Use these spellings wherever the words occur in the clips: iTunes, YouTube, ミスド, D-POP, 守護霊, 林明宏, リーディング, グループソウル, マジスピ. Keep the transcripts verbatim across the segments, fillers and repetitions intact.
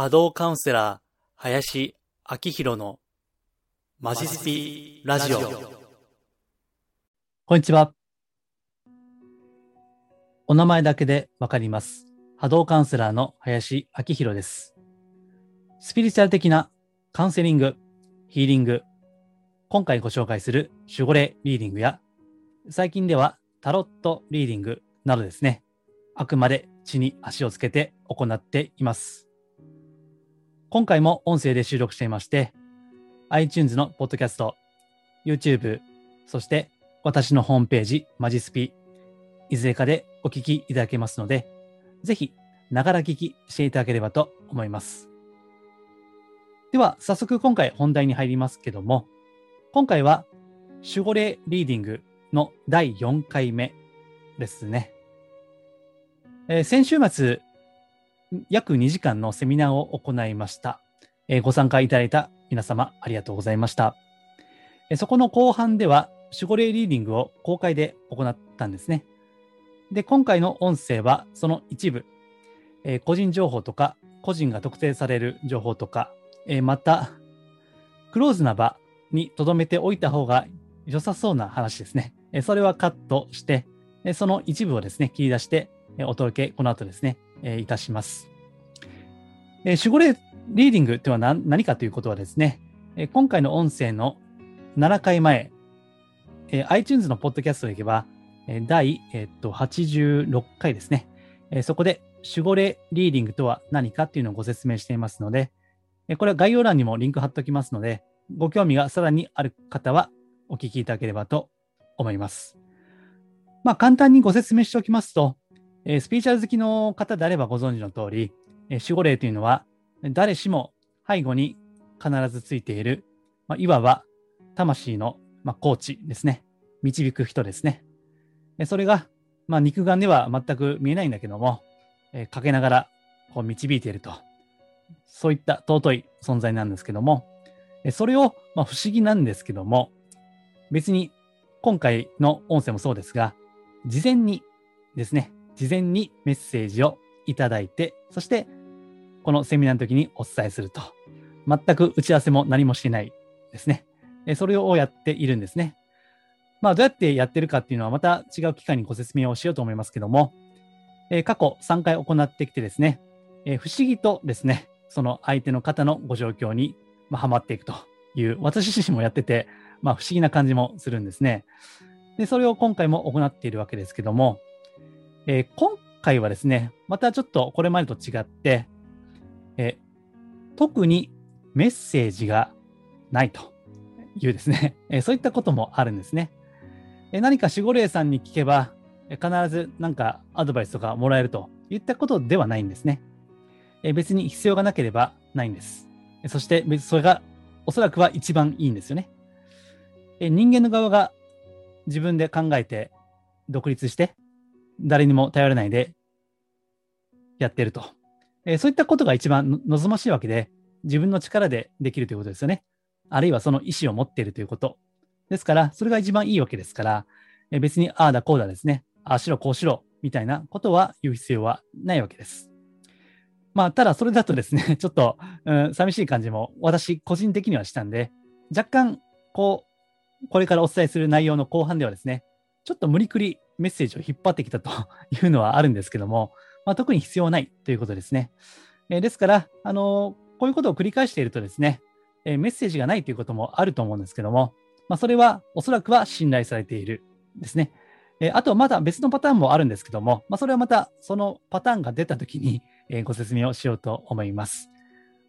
波動カウンセラー林明宏のマジスピラジオ。こんにちは。お名前だけでわかります。波動カウンセラーの林明宏です。スピリチュアル的なカウンセリング、ヒーリング、今回ご紹介する守護霊リーディングや、最近ではタロットリーディングなどですね、あくまで地に足をつけて行っています。今回も音声で収録していまして、iTunes のポッドキャスト、YouTube、そして私のホームページ、マジスピ、いずれかでお聞きいただけますので、ぜひ、ながら聞きしていただければと思います。では、早速今回本題に入りますけども、今回は守護霊リーディングのだいよんかいめですね。えー、先週末、約にじかんのセミナーを行いました。えー、ご参加いただいた皆様、ありがとうございました。えー、そこの後半では、守護霊リーディングを公開で行ったんですね。で、今回の音声はその一部、えー、個人情報とか、個人が特定される情報とか、えー、また、クローズな場に留めておいた方が良さそうな話ですね。えー、それはカットして、えー、その一部をですね、切り出して、えー、お届け、この後ですね、えー、いたします。えー、守護霊リーディングというのは 何, 何かということはですね、えー、今回の音声のななかいまえ、えー、iTunes のポッドキャストでいけば、第、えっと、はちじゅうろっかいですね。そこで守護霊リーディングとは何かというのをご説明していますので、これは概要欄にもリンク貼っておきますので、ご興味がさらにある方はお聞きいただければと思います。まあ、簡単にご説明しておきますと、スピリチュアル好きの方であればご存知の通り、守護霊というのは誰しも背後に必ずついている、まあ、いわば魂の、まあ、コーチですね。導く人ですね。それが、まあ、肉眼では全く見えないんだけども、えー、かけながらこう導いていると、そういった尊い存在なんですけども、それを、まあ、不思議なんですけども、別に今回の音声もそうですが、事前にですね、事前にメッセージをいただいて、そしてこのセミナーの時にお伝えすると、全く打ち合わせも何もしてないですね。それをやっているんですね。まあ、どうやってやってるかっていうのはまた違う機会にご説明をしようと思いますけども、えー、過去さんかい行ってきてですね、えー、不思議とですね、その相手の方のご状況にはまっていくという、私自身もやってて、まあ、不思議な感じもするんですね。で、それを今回も行っているわけですけども、えー、今回はですね、またちょっとこれまでと違って、えー、特にメッセージがないというですね、えー、そういったこともあるんですね。何か守護霊さんに聞けば必ず何かアドバイスとかもらえるといったことではないんですね。別に必要がなければないんです。そしてそれがおそらくは一番いいんですよね。人間の側が自分で考えて独立して誰にも頼らないでやっていると。そういったことが一番望ましいわけで、自分の力でできるということですよね。あるいはその意思を持っているということ。ですから、それが一番いいわけですから、別にああだこうだですね、ああしろこうしろみたいなことは言う必要はないわけです。まあ、ただそれだとですね、ちょっと、うん、寂しい感じも私個人的にはしたんで、若干こう、これからお伝えする内容の後半ではですね、ちょっと無理くりメッセージを引っ張ってきたというのはあるんですけども、まあ、特に必要ないということですね。えですから、あのー、こういうことを繰り返しているとですね、えメッセージがないということもあると思うんですけども、まあ、それはおそらくは信頼されているですね。えー、あとまだ別のパターンもあるんですけども、まあ、それはまたそのパターンが出たときに、えー、ご説明をしようと思います。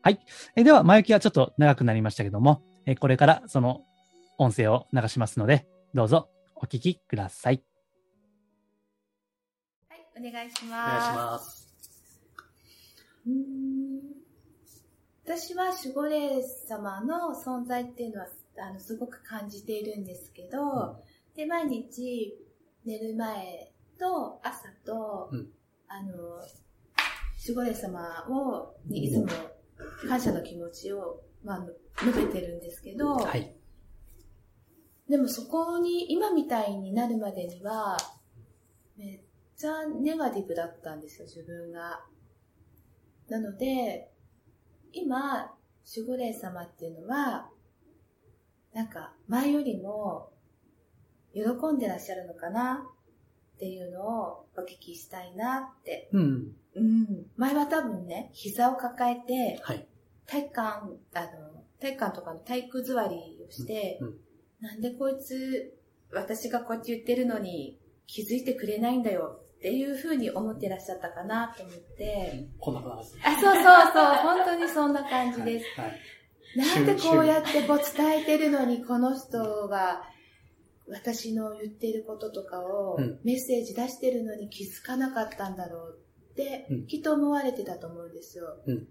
はい。えー、では、前置きはちょっと長くなりましたけども、えー、これからその音声を流しますので、どうぞお聞きください。はい、お願いします。お願いします。うーん、私は守護霊様の存在っていうのは、あのすごく感じているんですけど、うん、で毎日寝る前と朝と、うん、あの守護霊様をにいつも感謝の気持ちを、まあ、向けてるんですけど、はい、でもそこに今みたいになるまでにはめっちゃネガティブだったんですよ、自分が。なので今守護霊様っていうのはなんか前よりも喜んでらっしゃるのかなっていうのをお聞きしたいなって、うんうん、前は多分ね膝を抱えて、はい、体幹あの体幹とかの体育座りをして、うんうん、なんでこいつ私がこうやって言ってるのに気づいてくれないんだよっていう風に思ってらっしゃったかなと思って、こんな感じです。あ、そうそうそう、本当にそんな感じです。はいはい、なんでこうやってこう伝えてるのにこの人が私の言ってることとかをメッセージ出してるのに気づかなかったんだろうってきっと思われてたと思うんですよ。うん、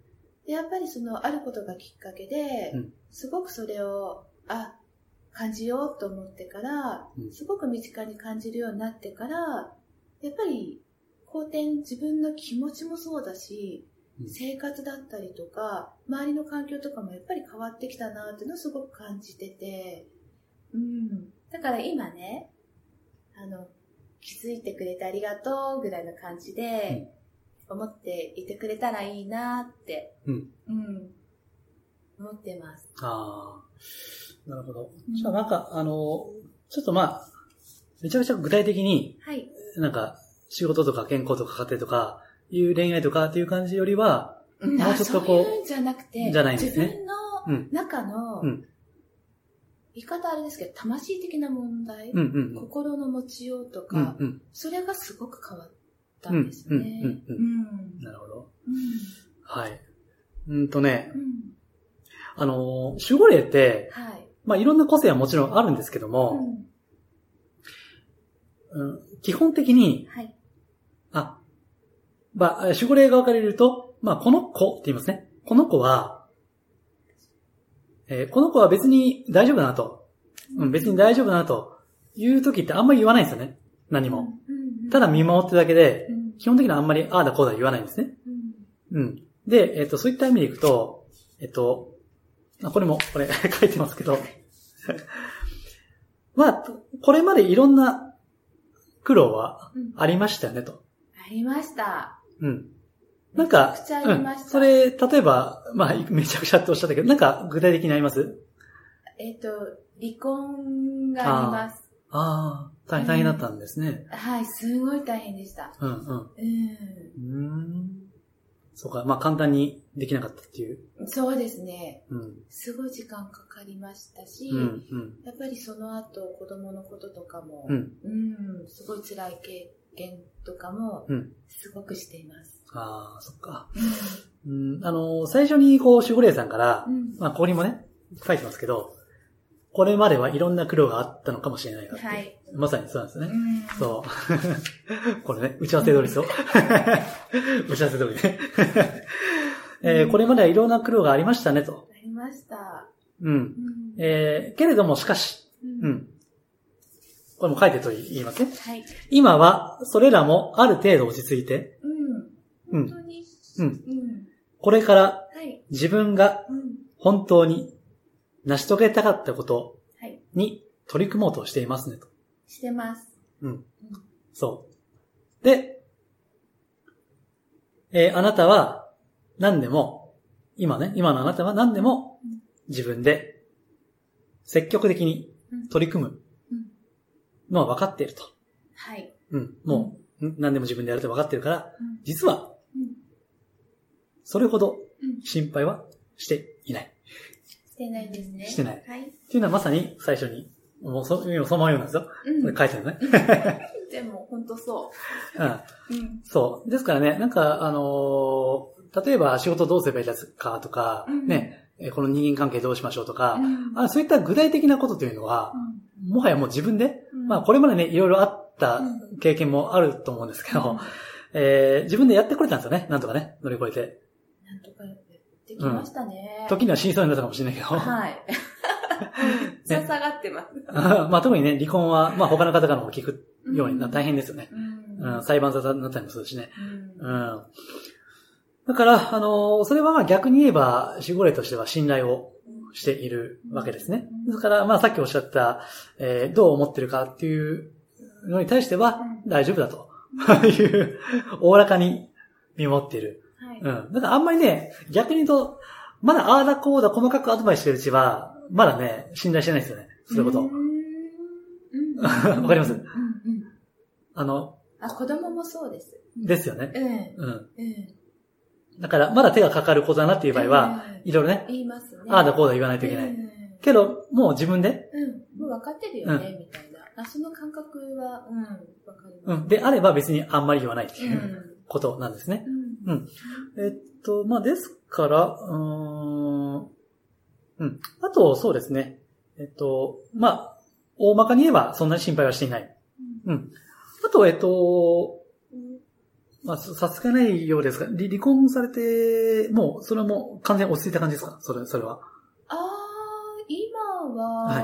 でやっぱりそのあることがきっかけで、すごくそれをあ感じようと思ってから、すごく身近に感じるようになってから。やっぱり後天自分の気持ちもそうだし、うん、生活だったりとか周りの環境とかもやっぱり変わってきたなっていうのをすごく感じてて、うん、だから今ねあの気づいてくれてありがとうぐらいの感じで思っていてくれたらいいなって、うんうん、思ってます。ああ、なるほど。じゃあなんか、うん、あのちょっとまあめちゃめちゃ具体的に、はい、なんか、仕事とか健康とか家庭とか、いう恋愛とかっていう感じよりは、もうちょっとこう、そういうんじゃなくて、じゃないんですね、自分の中の、うん、言い方あれですけど、魂的な問題、うんうんうん、心の持ちようとか、うんうん、それがすごく変わったんですよね。なるほど。うん、はい。うんとね、うん、あの、守護霊って、はい、まあいろんな個性はもちろんあるんですけども、うんうん、基本的に、はい、あ、まあ、守護霊が分かれると、まあ、この子って言いますね。この子は、えー、この子は別に大丈夫だなと、うん、別に大丈夫だなという時ってあんまり言わないんですよね。何も。うん、ただ見守ってだけで、うん、基本的にはあんまりああだこうだ言わないんですね。うん。うん、で、えっと、そういった意味でいくと、えっと、あ、これも、これ書いてますけど、まあ、これまでいろんな苦労はありましたよね、うん、と。ありました。うん。なんか、めちゃくちゃありました。うん、それ、例えば、まあ、めちゃくちゃっておっしゃったけど、なんか具体的にあります？えっと、離婚があります。ああ、大変だったんですね、うん。はい、すごい大変でした。うんうん。うん。うん。そうか、まあ簡単にできなかったっていう。そうですね。うん。すごい時間かかりましたし、うんうん、やっぱりその後子供のこととかも、うん、うん、すごい辛い経験とかも、すごくしています。うん、ああ、そっか。うん、あの、最初にこう、守護霊さんから、うん、まあここにもね、書いてますけど、これまではいろんな苦労があったのかもしれないなって。はい。まさにそうなんですね。うん、そう。これね、打ち合わせ通りですよ。打ち合わせ通りね、えーうん。これまではいろんな苦労がありましたねと。ありました。うん。うん、えー、けれども、しかし、うん、うん。これも書いてと言いますね。はい。今は、それらもある程度落ち着いて、うん。本当に。うん。うん、これから、はい、自分が、本当に、成し遂げたかったことに取り組もうとしていますねと。してます。うん。うん、そう。で、えー、あなたは何でも、今ね、今のあなたは何でも自分で積極的に取り組むのは分かっていると。はい。うん。もう、うん、何でも自分でやると分かっているから、うん、実は、うん、それほど心配はしていない。してないですね。してない。はい。っていうのはまさに最初に、もうそ、今そのまま言うんですよ。うん。書いてるね。でも、ほんとそう。うん。うん。そう。ですからね、なんか、あのー、例えば仕事どうすればいいですかとか、うん、ね、この人間関係どうしましょうとか、うん、あそういった具体的なことというのは、うん、もはやもう自分で、うん、まあこれまでね、いろいろあった経験もあると思うんですけど、うん、えー、自分でやってこれたんですよね。なんとかね、乗り越えて。なんとかできましたね、うん。時には死にそうになったかもしれないけど。はい。めっちゃ下がってます。ね、まあ特にね、離婚は、まあ他の方からも聞くようにな、うん、大変ですよね。うんうん、裁判沙汰になったりもするしね。うんうん、だから、あのー、それは逆に言えば、守護霊としては信頼をしているわけですね。うん、だから、まあさっきおっしゃった、えー、どう思ってるかっていうのに対しては、大丈夫だという、おおらかに見守っている。うん。だからあんまりね、逆に言うと、まだああだこうだ細かくアドバイスしてるうちは、まだね、信頼してないんですよね。そういうこと。わかります？うんうん、あのあ、子供もそうです。ですよね。うん。うん。うん、だから、まだ手がかかることだなっていう場合は、いろいろね、言いますね。ああだこうだ言わないといけない。うん、けど、もう自分で。うん。もう分かってるよね、うん、みたいな。あ、その感覚は、うん、分かります。うん。であれば別にあんまり言わないっていう、うん、ことなんですね。うん。うん、えっと、まあ、ですから、うーん。うん。あと、そうですね。えっと、まあ、大まかに言えばそんなに心配はしていない。うん。うん、あと、えっと、まあ、さすがないようですが、離婚されて、もう、それはもう完全落ち着いた感じですか？それ、それは。ああ、今は、はい、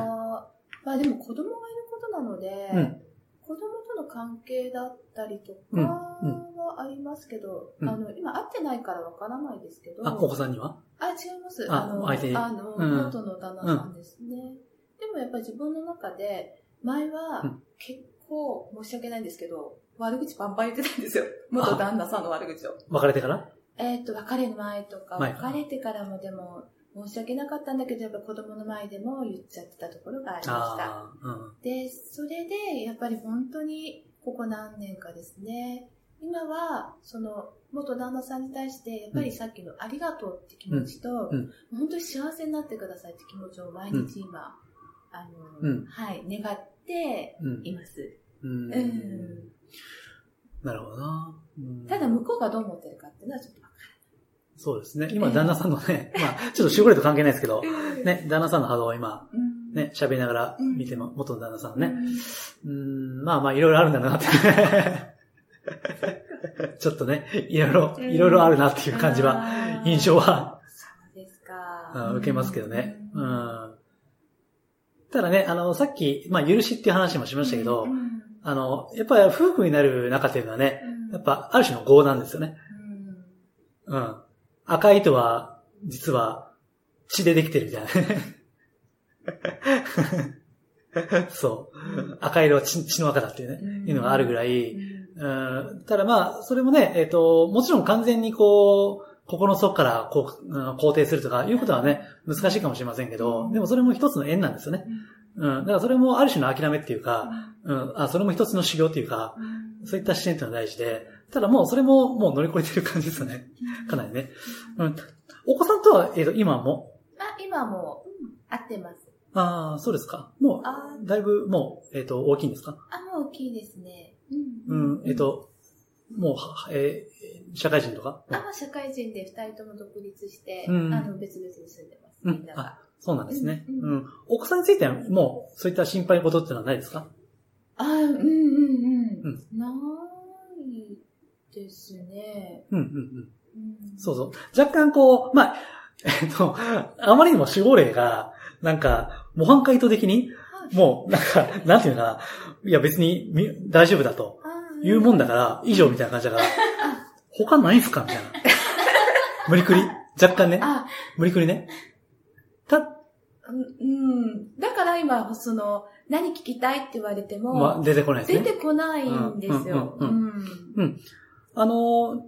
まあでも子供がいることなので、うん、子供との関係だったりとかはありますけど、うんうん、あの、今会ってないからわからないですけど。あ、お子さんには？あ、違います。あの、相手に。あの、元の旦那さんですね。うんうん、でもやっぱり自分の中で、前は結構申し訳ないんですけど、悪口バンバン言ってたんですよ。元旦那さんの悪口を。別れてから？えー、っと、別れる前とか、別れてからもでも、申し訳なかったんだけど、やっぱ子供の前でも言っちゃってたところがありました。うん、で、それで、やっぱり本当に、ここ何年かですね、今は、その、元旦那さんに対して、やっぱりさっきのありがとうって気持ちと、うんうん、本当に幸せになってくださいって気持ちを毎日今、うんあのうん、はい、願っています。うんうんうん、なるほどな、うん。ただ向こうがどう思ってるかっていうのはちょっとわからない。そうですね。今、旦那さんのね、えー、まあ、ちょっとシュークレート関係ないですけど、ね、旦那さんの波動を今、うん、ね、喋りながら見ても、うん、元の旦那さんのね、うん、うんまあまあ、いろいろあるんだなって。ちょっとね、いろいろ、いろいろあるなっていう感じは、うん、印象はそうですか、うん、受けますけどね。うんうんただね、あの、さっき、まあ、許しっていう話もしましたけど、うんうん、あの、やっぱり夫婦になる中っていうのはね、うん、やっぱある種の業なんですよね。うん。うん、赤い糸は、実は、血でできてるみたいなね。そう、うん。赤色は 血, 血の赤だっていうね、うん、いうのがあるぐらい、うんうん、ただまあ、それもね、えっと、もちろん完全にこう、心の底からこう、うん、肯定するとかいうことはね、難しいかもしれませんけど、でもそれも一つの縁なんですよね。うん。だからそれもある種の諦めっていうか、うん、あ、それも一つの修行っていうか、そういった視点っていうのが大事で、ただもうそれももう乗り越えてる感じですよね。かなりね。うん。お子さんとは、えっと、今もあ、今も、会ってます。ああ、そうですか。もう、だいぶもう、えっと、大きいんですか？あ、もう大きいですね。うん。うん、えっと、もう、えー、社会人とか？あ、社会人で二人とも独立して、うん、あの別々に住んでます。うん、みんなあ、そうなんですね、うんうん。お子さんについてはもうそういった心配事ってのはないですか？あ、うんうんうん。うん、ないですね。うんうんうん。うん、そうそう。若干こう、まあ、えっと、あまりにも守護霊が、なんか、模範解答的に、もう、なんか、なんていうのかな、いや別に大丈夫だと。言うもんだから、以上みたいな感じだから、他ないんすかみたいな。無理くり若干ね。無理くりね。た、うん。だから今、その、何聞きたいって言われても、まあ、出てこないですね。出てこないんですよ。うん。うんうんうん、あの、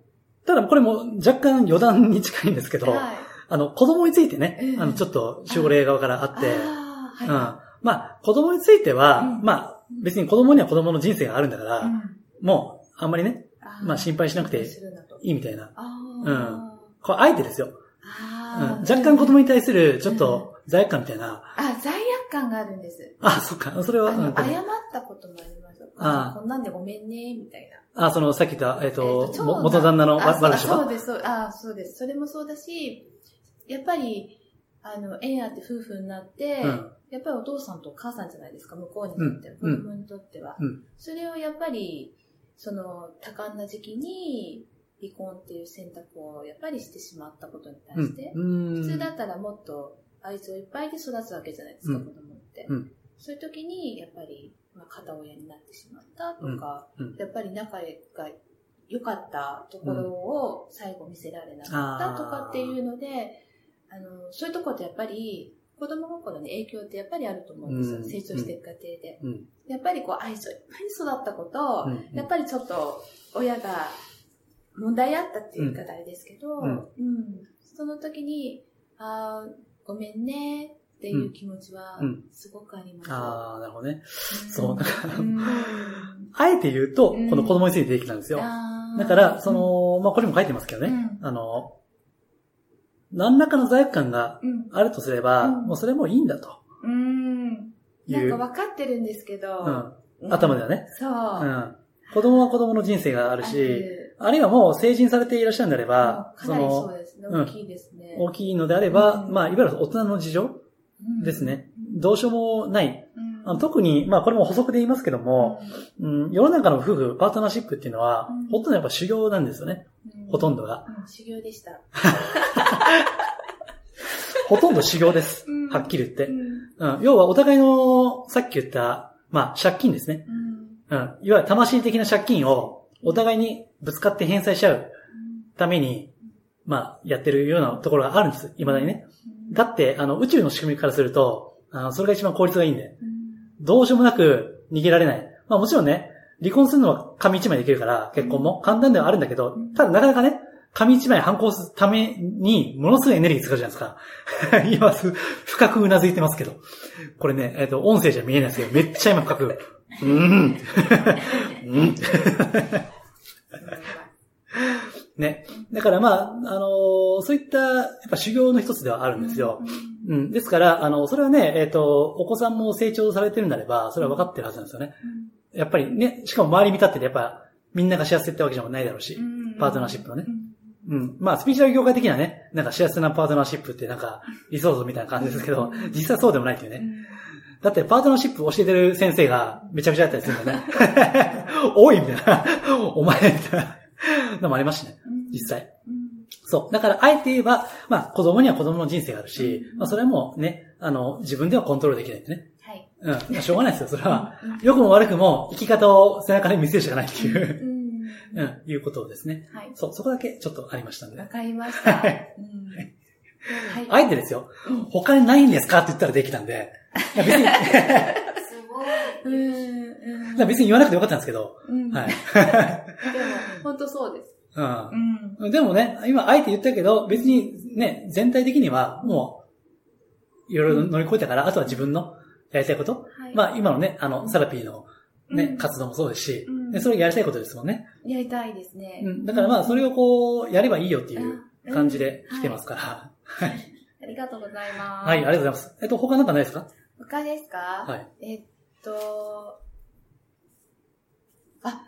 ただこれも若干余談に近いんですけど、はい、あの、子供についてね、うん、あの、ちょっと、守護霊側からあって、あはいうん、まあ、子供については、うん、まあ、別に子供には子供の人生があるんだから、うんもう、あんまりね、まあ心配しなくていいみたいな。うん。これ、あえてですよ。あうん、若干子供に対する、ちょっと、罪悪感みたいな、うん。あ、罪悪感があるんです。あ、そっか。それは。謝ったこともあります。あこんなんでごめんね、みたいな。あ、その、さっき言った、えっ、ー、と、えー、元旦那の悪口は。そうです、そうです。あ、そうです。それもそうだし、やっぱり、あの、縁あって夫婦になって、うんやっぱりお父さんとお母さんじゃないですか、向こうにとっては、うん、子供にとっては、うん。それをやっぱり、その、多感な時期に、離婚っていう選択をやっぱりしてしまったことに対して、うん、普通だったらもっと愛情いっぱいで育つわけじゃないですか、うん、子供って、うん。そういう時に、やっぱり、まあ、片親になってしまったとか、うんうん、やっぱり仲が良かったところを最後見せられなかったとかっていうので、うん、あ, あの、そういうところってやっぱり、子供心に影響ってやっぱりあると思うんですよ。成長していく過程で。うん、やっぱりこう愛情いっぱいに育ったことを、うん、やっぱりちょっと親が問題あったっていう言い方あれですけど、うんうん、その時にああ、ごめんねっていう気持ちはすごくあります。うんうん、ああ、なるほどね。うん、そう、だから、うん、あえて言うと、うん、この子供についてできたんですよ。だから、その、うん、まあ、これも書いてますけどね、うん、あの、何らかの罪悪感があるとすれば、うん、もうそれもいいんだと。うん。なんか分かってるんですけど、うん、頭ではね、うん。そう。うん。子供は子供の人生があるし、ある、あるいはもう成人されていらっしゃるんであれば、うん、かなりそうですね。大きいですね。うん、大きいのであれば、うん、まあ、いわゆる大人の事情ですね。うん、どうしようもない。うん、あの特に、まあ、これも補足で言いますけども、うんうん、世の中の夫婦、パートナーシップっていうのは、うん、ほとんどやっぱ修行なんですよね。うん、ほとんどが。うん、修行でした。ほとんど修行です。うん、はっきり言って、うんうん。要はお互いの、さっき言った、まあ、借金ですね。うん。うん、いわゆる魂的な借金を、お互いにぶつかって返済しちゃうために、うん、まあ、やってるようなところがあるんです。未だにね。うん、だって、あの、宇宙の仕組みからすると、あのそれが一番効率がいいんで、うん、どうしようもなく逃げられない。まあ、もちろんね、離婚するのは紙一枚できるから、結婚も簡単ではあるんだけど、うん、ただなかなかね、紙一枚反抗するために、ものすごいエネルギー使うじゃないですか。今、深くうなずいてますけど。これね、えっと、音声じゃ見えないですけど、めっちゃ今深く。うーん。うん。ね。だからまあ、あのー、そういった、やっぱ修行の一つではあるんですよ。うん。ですから、あの、それはね、えっと、お子さんも成長されてるんだれば、それは分かってるはずなんですよね。やっぱりね、しかも周り見たってて、やっぱ、みんなが幸せってわけじゃないだろうし、パートナーシップのね。うん。まあ、スピリチュアル業界的なね、なんか幸せなパートナーシップってなんか理想像みたいな感じですけど、実際そうでもないっていうね。だってパートナーシップを教えてる先生がめちゃくちゃあったりするんだね。多いみたいな。お前みたいな。でもありますしね、実際。そう。だから、あえて言えば、まあ、子供には子供の人生があるし、まあ、それはもうね、あの、自分ではコントロールできないってね。はい。うん。まあ、しょうがないですよ、それは。良くも悪くも生き方を背中に見せるしかないっていう。うん、いうことですね。はい。そう、そこだけちょっとありましたんで。わかりました。はい。うん、はい。あえてですよ、うん。他にないんですかって言ったらできたんで。別に。すごい。うん。うん、別に言わなくてよかったんですけど。うん、はい。でも、本当そうです。うん。うん。でもね、今、あえて言ったけど、別にね、全体的には、もう、いろいろ乗り越えたから、うん、あとは自分のやりたいこと。はい、まあ、今のね、あの、サラピーのね、うん、活動もそうですし、うんで、それやりたいことですもんね。やりたいですね。うん。だからまあ、それをこう、やればいいよっていう感じで来てますから。うんうん、はい。ありがとうございます。はい、ありがとうございます。えっと、他なんかないですか？他ですか？はい。えっと、あ、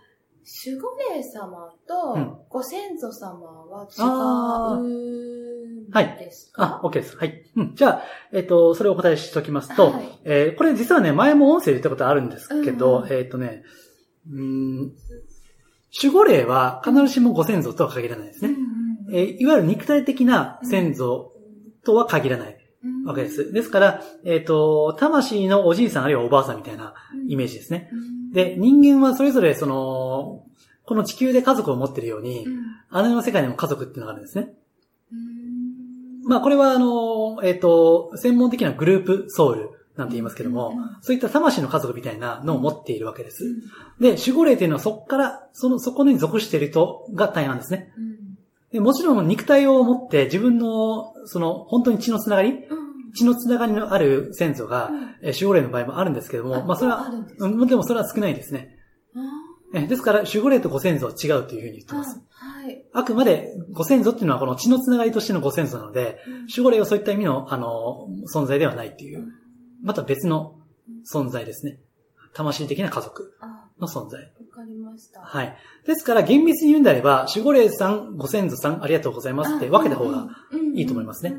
守護霊様とご先祖様は違うんですか？うん、あ、はい。あ、OK です。はい。うん。じゃあ、えっと、それをお答えしときますと、はい、えー、これ実はね、前も音声で言ったことあるんですけど、うん、えっとね、うん、守護霊は必ずしもご先祖とは限らないですね、うんうんうん、えー。いわゆる肉体的な先祖とは限らないわけです。ですから、えっと、魂のおじいさんあるいはおばあさんみたいなイメージですね。で、人間はそれぞれその、この地球で家族を持っているように、あの世の世界でも家族っていうのがあるんですね。まあ、これはあの、えっと、専門的なグループソウル。なんて言いますけども、そういった魂の家族みたいなのを持っているわけです。うん、で、守護霊というのはそこから、その、そこに属している人が大半ですね、うんで。もちろん肉体を持って自分の、その、本当に血のつながり、うん、血のつながりのある先祖が、うん、守護霊の場合もあるんですけども、あまあそれは、うん、でもそれは少ないですね。ですから、守護霊とご先祖は違うというふうに言ってます。はい、あくまで、ご先祖っていうのはこの血のつながりとしてのご先祖なので、うん、守護霊はそういった意味の、あの、存在ではないっていう。うんまた別の存在ですね。魂的な家族の存在。わかりました。はい。ですから厳密に言うんであれば、守護霊さん、ご先祖さんありがとうございますって分けた方がいいと思いますね。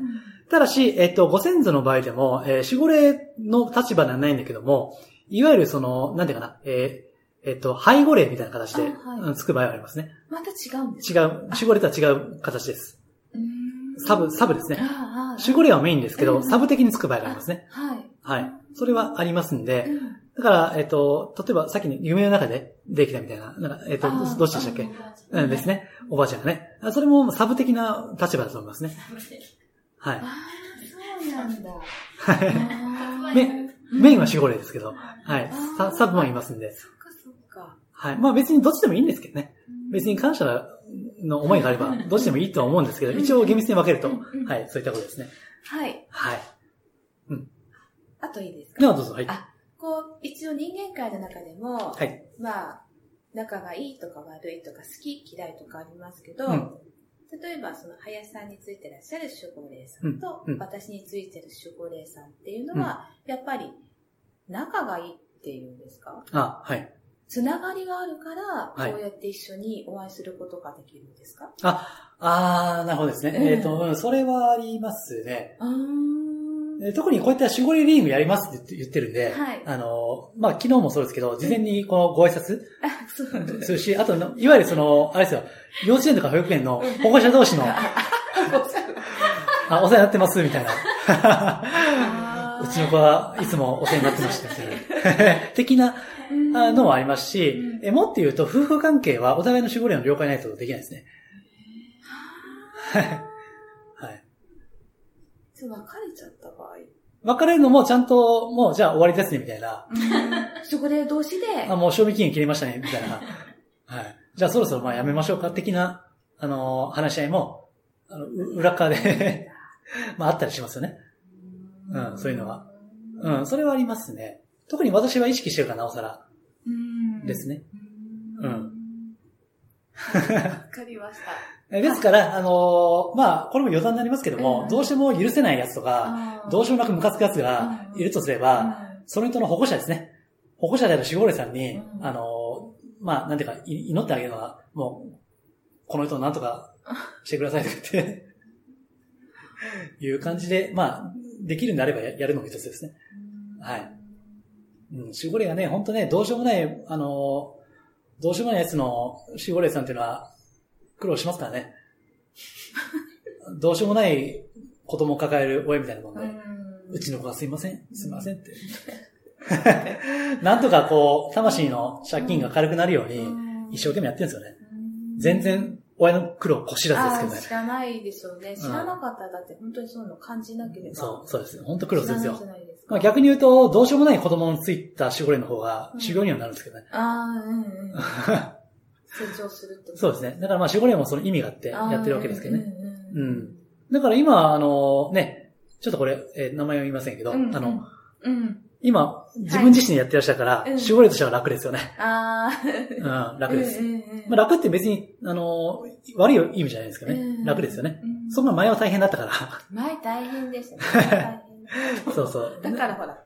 ただし、えっと、ご先祖の場合でも、えー、守護霊の立場ではないんだけども、いわゆるその、なんていうかな、えー、えっと、背後霊みたいな形でつく場合はありますね。また違うんですか？違う。守護霊とは違う形です。サブ、サブですね。守護霊はメインですけど、サブ的につく場合がありますね。はい。はい。それはありますんで、うん、だから、えっ、ー、と、例えば、さっきの夢の中でできたみたいな、なんか、えっ、ー、と、どうしてでしたっけ？うんですね。おばあちゃんがね。それもサブ的な立場だと思いますね。はい。ああ、そうなんだ。はい。メ, メインは守護霊ですけど、はい。サ, サブもいますんで。そっかそっか。はい。まあ別にどっちでもいいんですけどね。別に感謝の思いがあれば、どっちでもいいとは思うんですけど、一応厳密に分けると、はい、そういったことですね。はい。はい。うん。あといいですか？あ、どうぞ。はい。あ、こう、一応人間界の中でも、はい。まあ、仲がいいとか悪いとか好き嫌いとかありますけど、うん、例えばその林さんについてらっしゃる守護霊さんと、うんうん、私についてる守護霊さんっていうのは、うん、やっぱり仲がいいっていうんですか？あ、はい。つながりがあるから、こうやって一緒にお会いすることができるんですか？はい、あ、あー、なるほどですね。うん、えっ、ー、と、それはありますね。うーん、特にこういった守護霊リーグやりますって言ってるんで、はい、あの、まあ、昨日もそうですけど、事前にこのご挨拶するし、あと、いわゆるその、あれですよ、幼稚園とか保育園の保護者同士の、あ、お世話になってます、みたいな。うちの子はいつもお世話になってました、的なのもありますし、うん、え、もっと言うと、夫婦関係はお互いの守護霊の了解ないとできないですね。はい。別れちゃった場合。別れるのもちゃんと、もうじゃあ終わりですね、みたいな。守護霊同士で。あ、もう賞味期限切れましたね、みたいな。はい。じゃあそろそろまあやめましょうか、的な、あのー、話し合いも、あの裏側で、まああったりしますよね。うん、そういうのは。うん、それはありますね。特に私は意識してるからなおさら。ですね。うん。わかりました。ですから、あのー、まあ、これも余談になりますけども、うん、どうしても許せないやつとか、どうしようもなくムカつくやつがいるとすれば、その人の保護者ですね。保護者である守護霊さんに、うん、あのー、まあ、なんていうか、祈ってあげるのは、もう、この人をなんとかしてくださいっていう感じで、まあ、できるんであればやるのも一つですね。はい。うん、守護霊がね、ほんとね、どうしようもない、あの、どうしようもないやつの守護霊さんっていうのは苦労しますからね。どうしようもない子供を抱える親みたいなもんで、うちの子はすいません、すいませんって。なんとかこう、魂の借金が軽くなるように、一生懸命やってるんですよね。全然、親の苦労こしらずですけどね。知らないでしょうね。知らなかったらだって本当にそういうの感じなければ。うん、そう、そうです。本当苦労するんですよ。まあ、逆に言うと、どうしようもない子供のついた守護霊の方が修行にはなるんですけどね。うん、ああ、うんうん。成長するってこと。そうですね。だからまあ守護霊もその意味があってやってるわけですけどね。うん、うんうん。だから今、あの、ね、ちょっとこれ、えー、名前は言いませんけど、うんうん、あの、うん、今、自分自身でやってらっしゃるから、はい、守護霊としては楽ですよね。うん、ああ。うん、楽です。うんうんうん、まあ、楽って別に、あのー、悪い意味じゃないですけどね。うんうん、楽ですよね。うん、そんな前は大変だったから。前大変でしたね。大変そうそう。だからほら、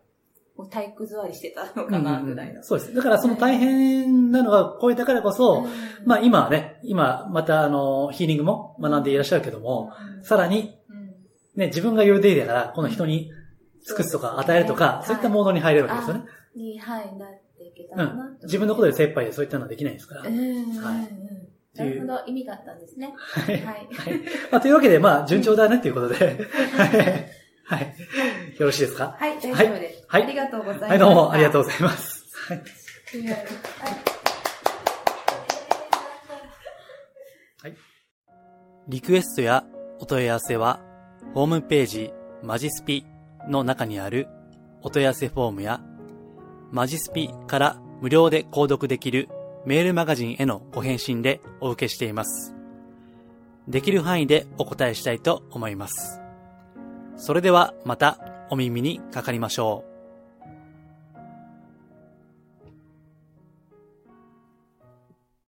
もう体育座りしてたのかな、ぐらいの、うん。そうです。だからその大変なのは超えたからこそ、はい、まあ今はね、今またあの、ヒーリングも学んでいらっしゃるけども、うん、さらに、うん、ね、自分が言うデイだから、この人に、尽くすとか、与えるとか、そういったモードに入れるわけですよね。に、はい、なっていけたらなと、うん。自分のことで精一杯でそういったのはできないですから。うんうん、はい。なるほど、意味があったんですね。はい。はいまあ、というわけで、まあ、順調だねということで。はい。はい。よろしいですか？はい、大丈夫です。はい。ありがとうございます。はい、どうもありがとうございます。はい。はい。リクエストやお問い合わせは、ホームページ、マジスピの中にあるお問い合わせフォームやマジスピから無料で購読できるメールマガジンへのご返信でお受けしています。できる範囲でお答えしたいと思います。それではまたお耳にかかりましょう。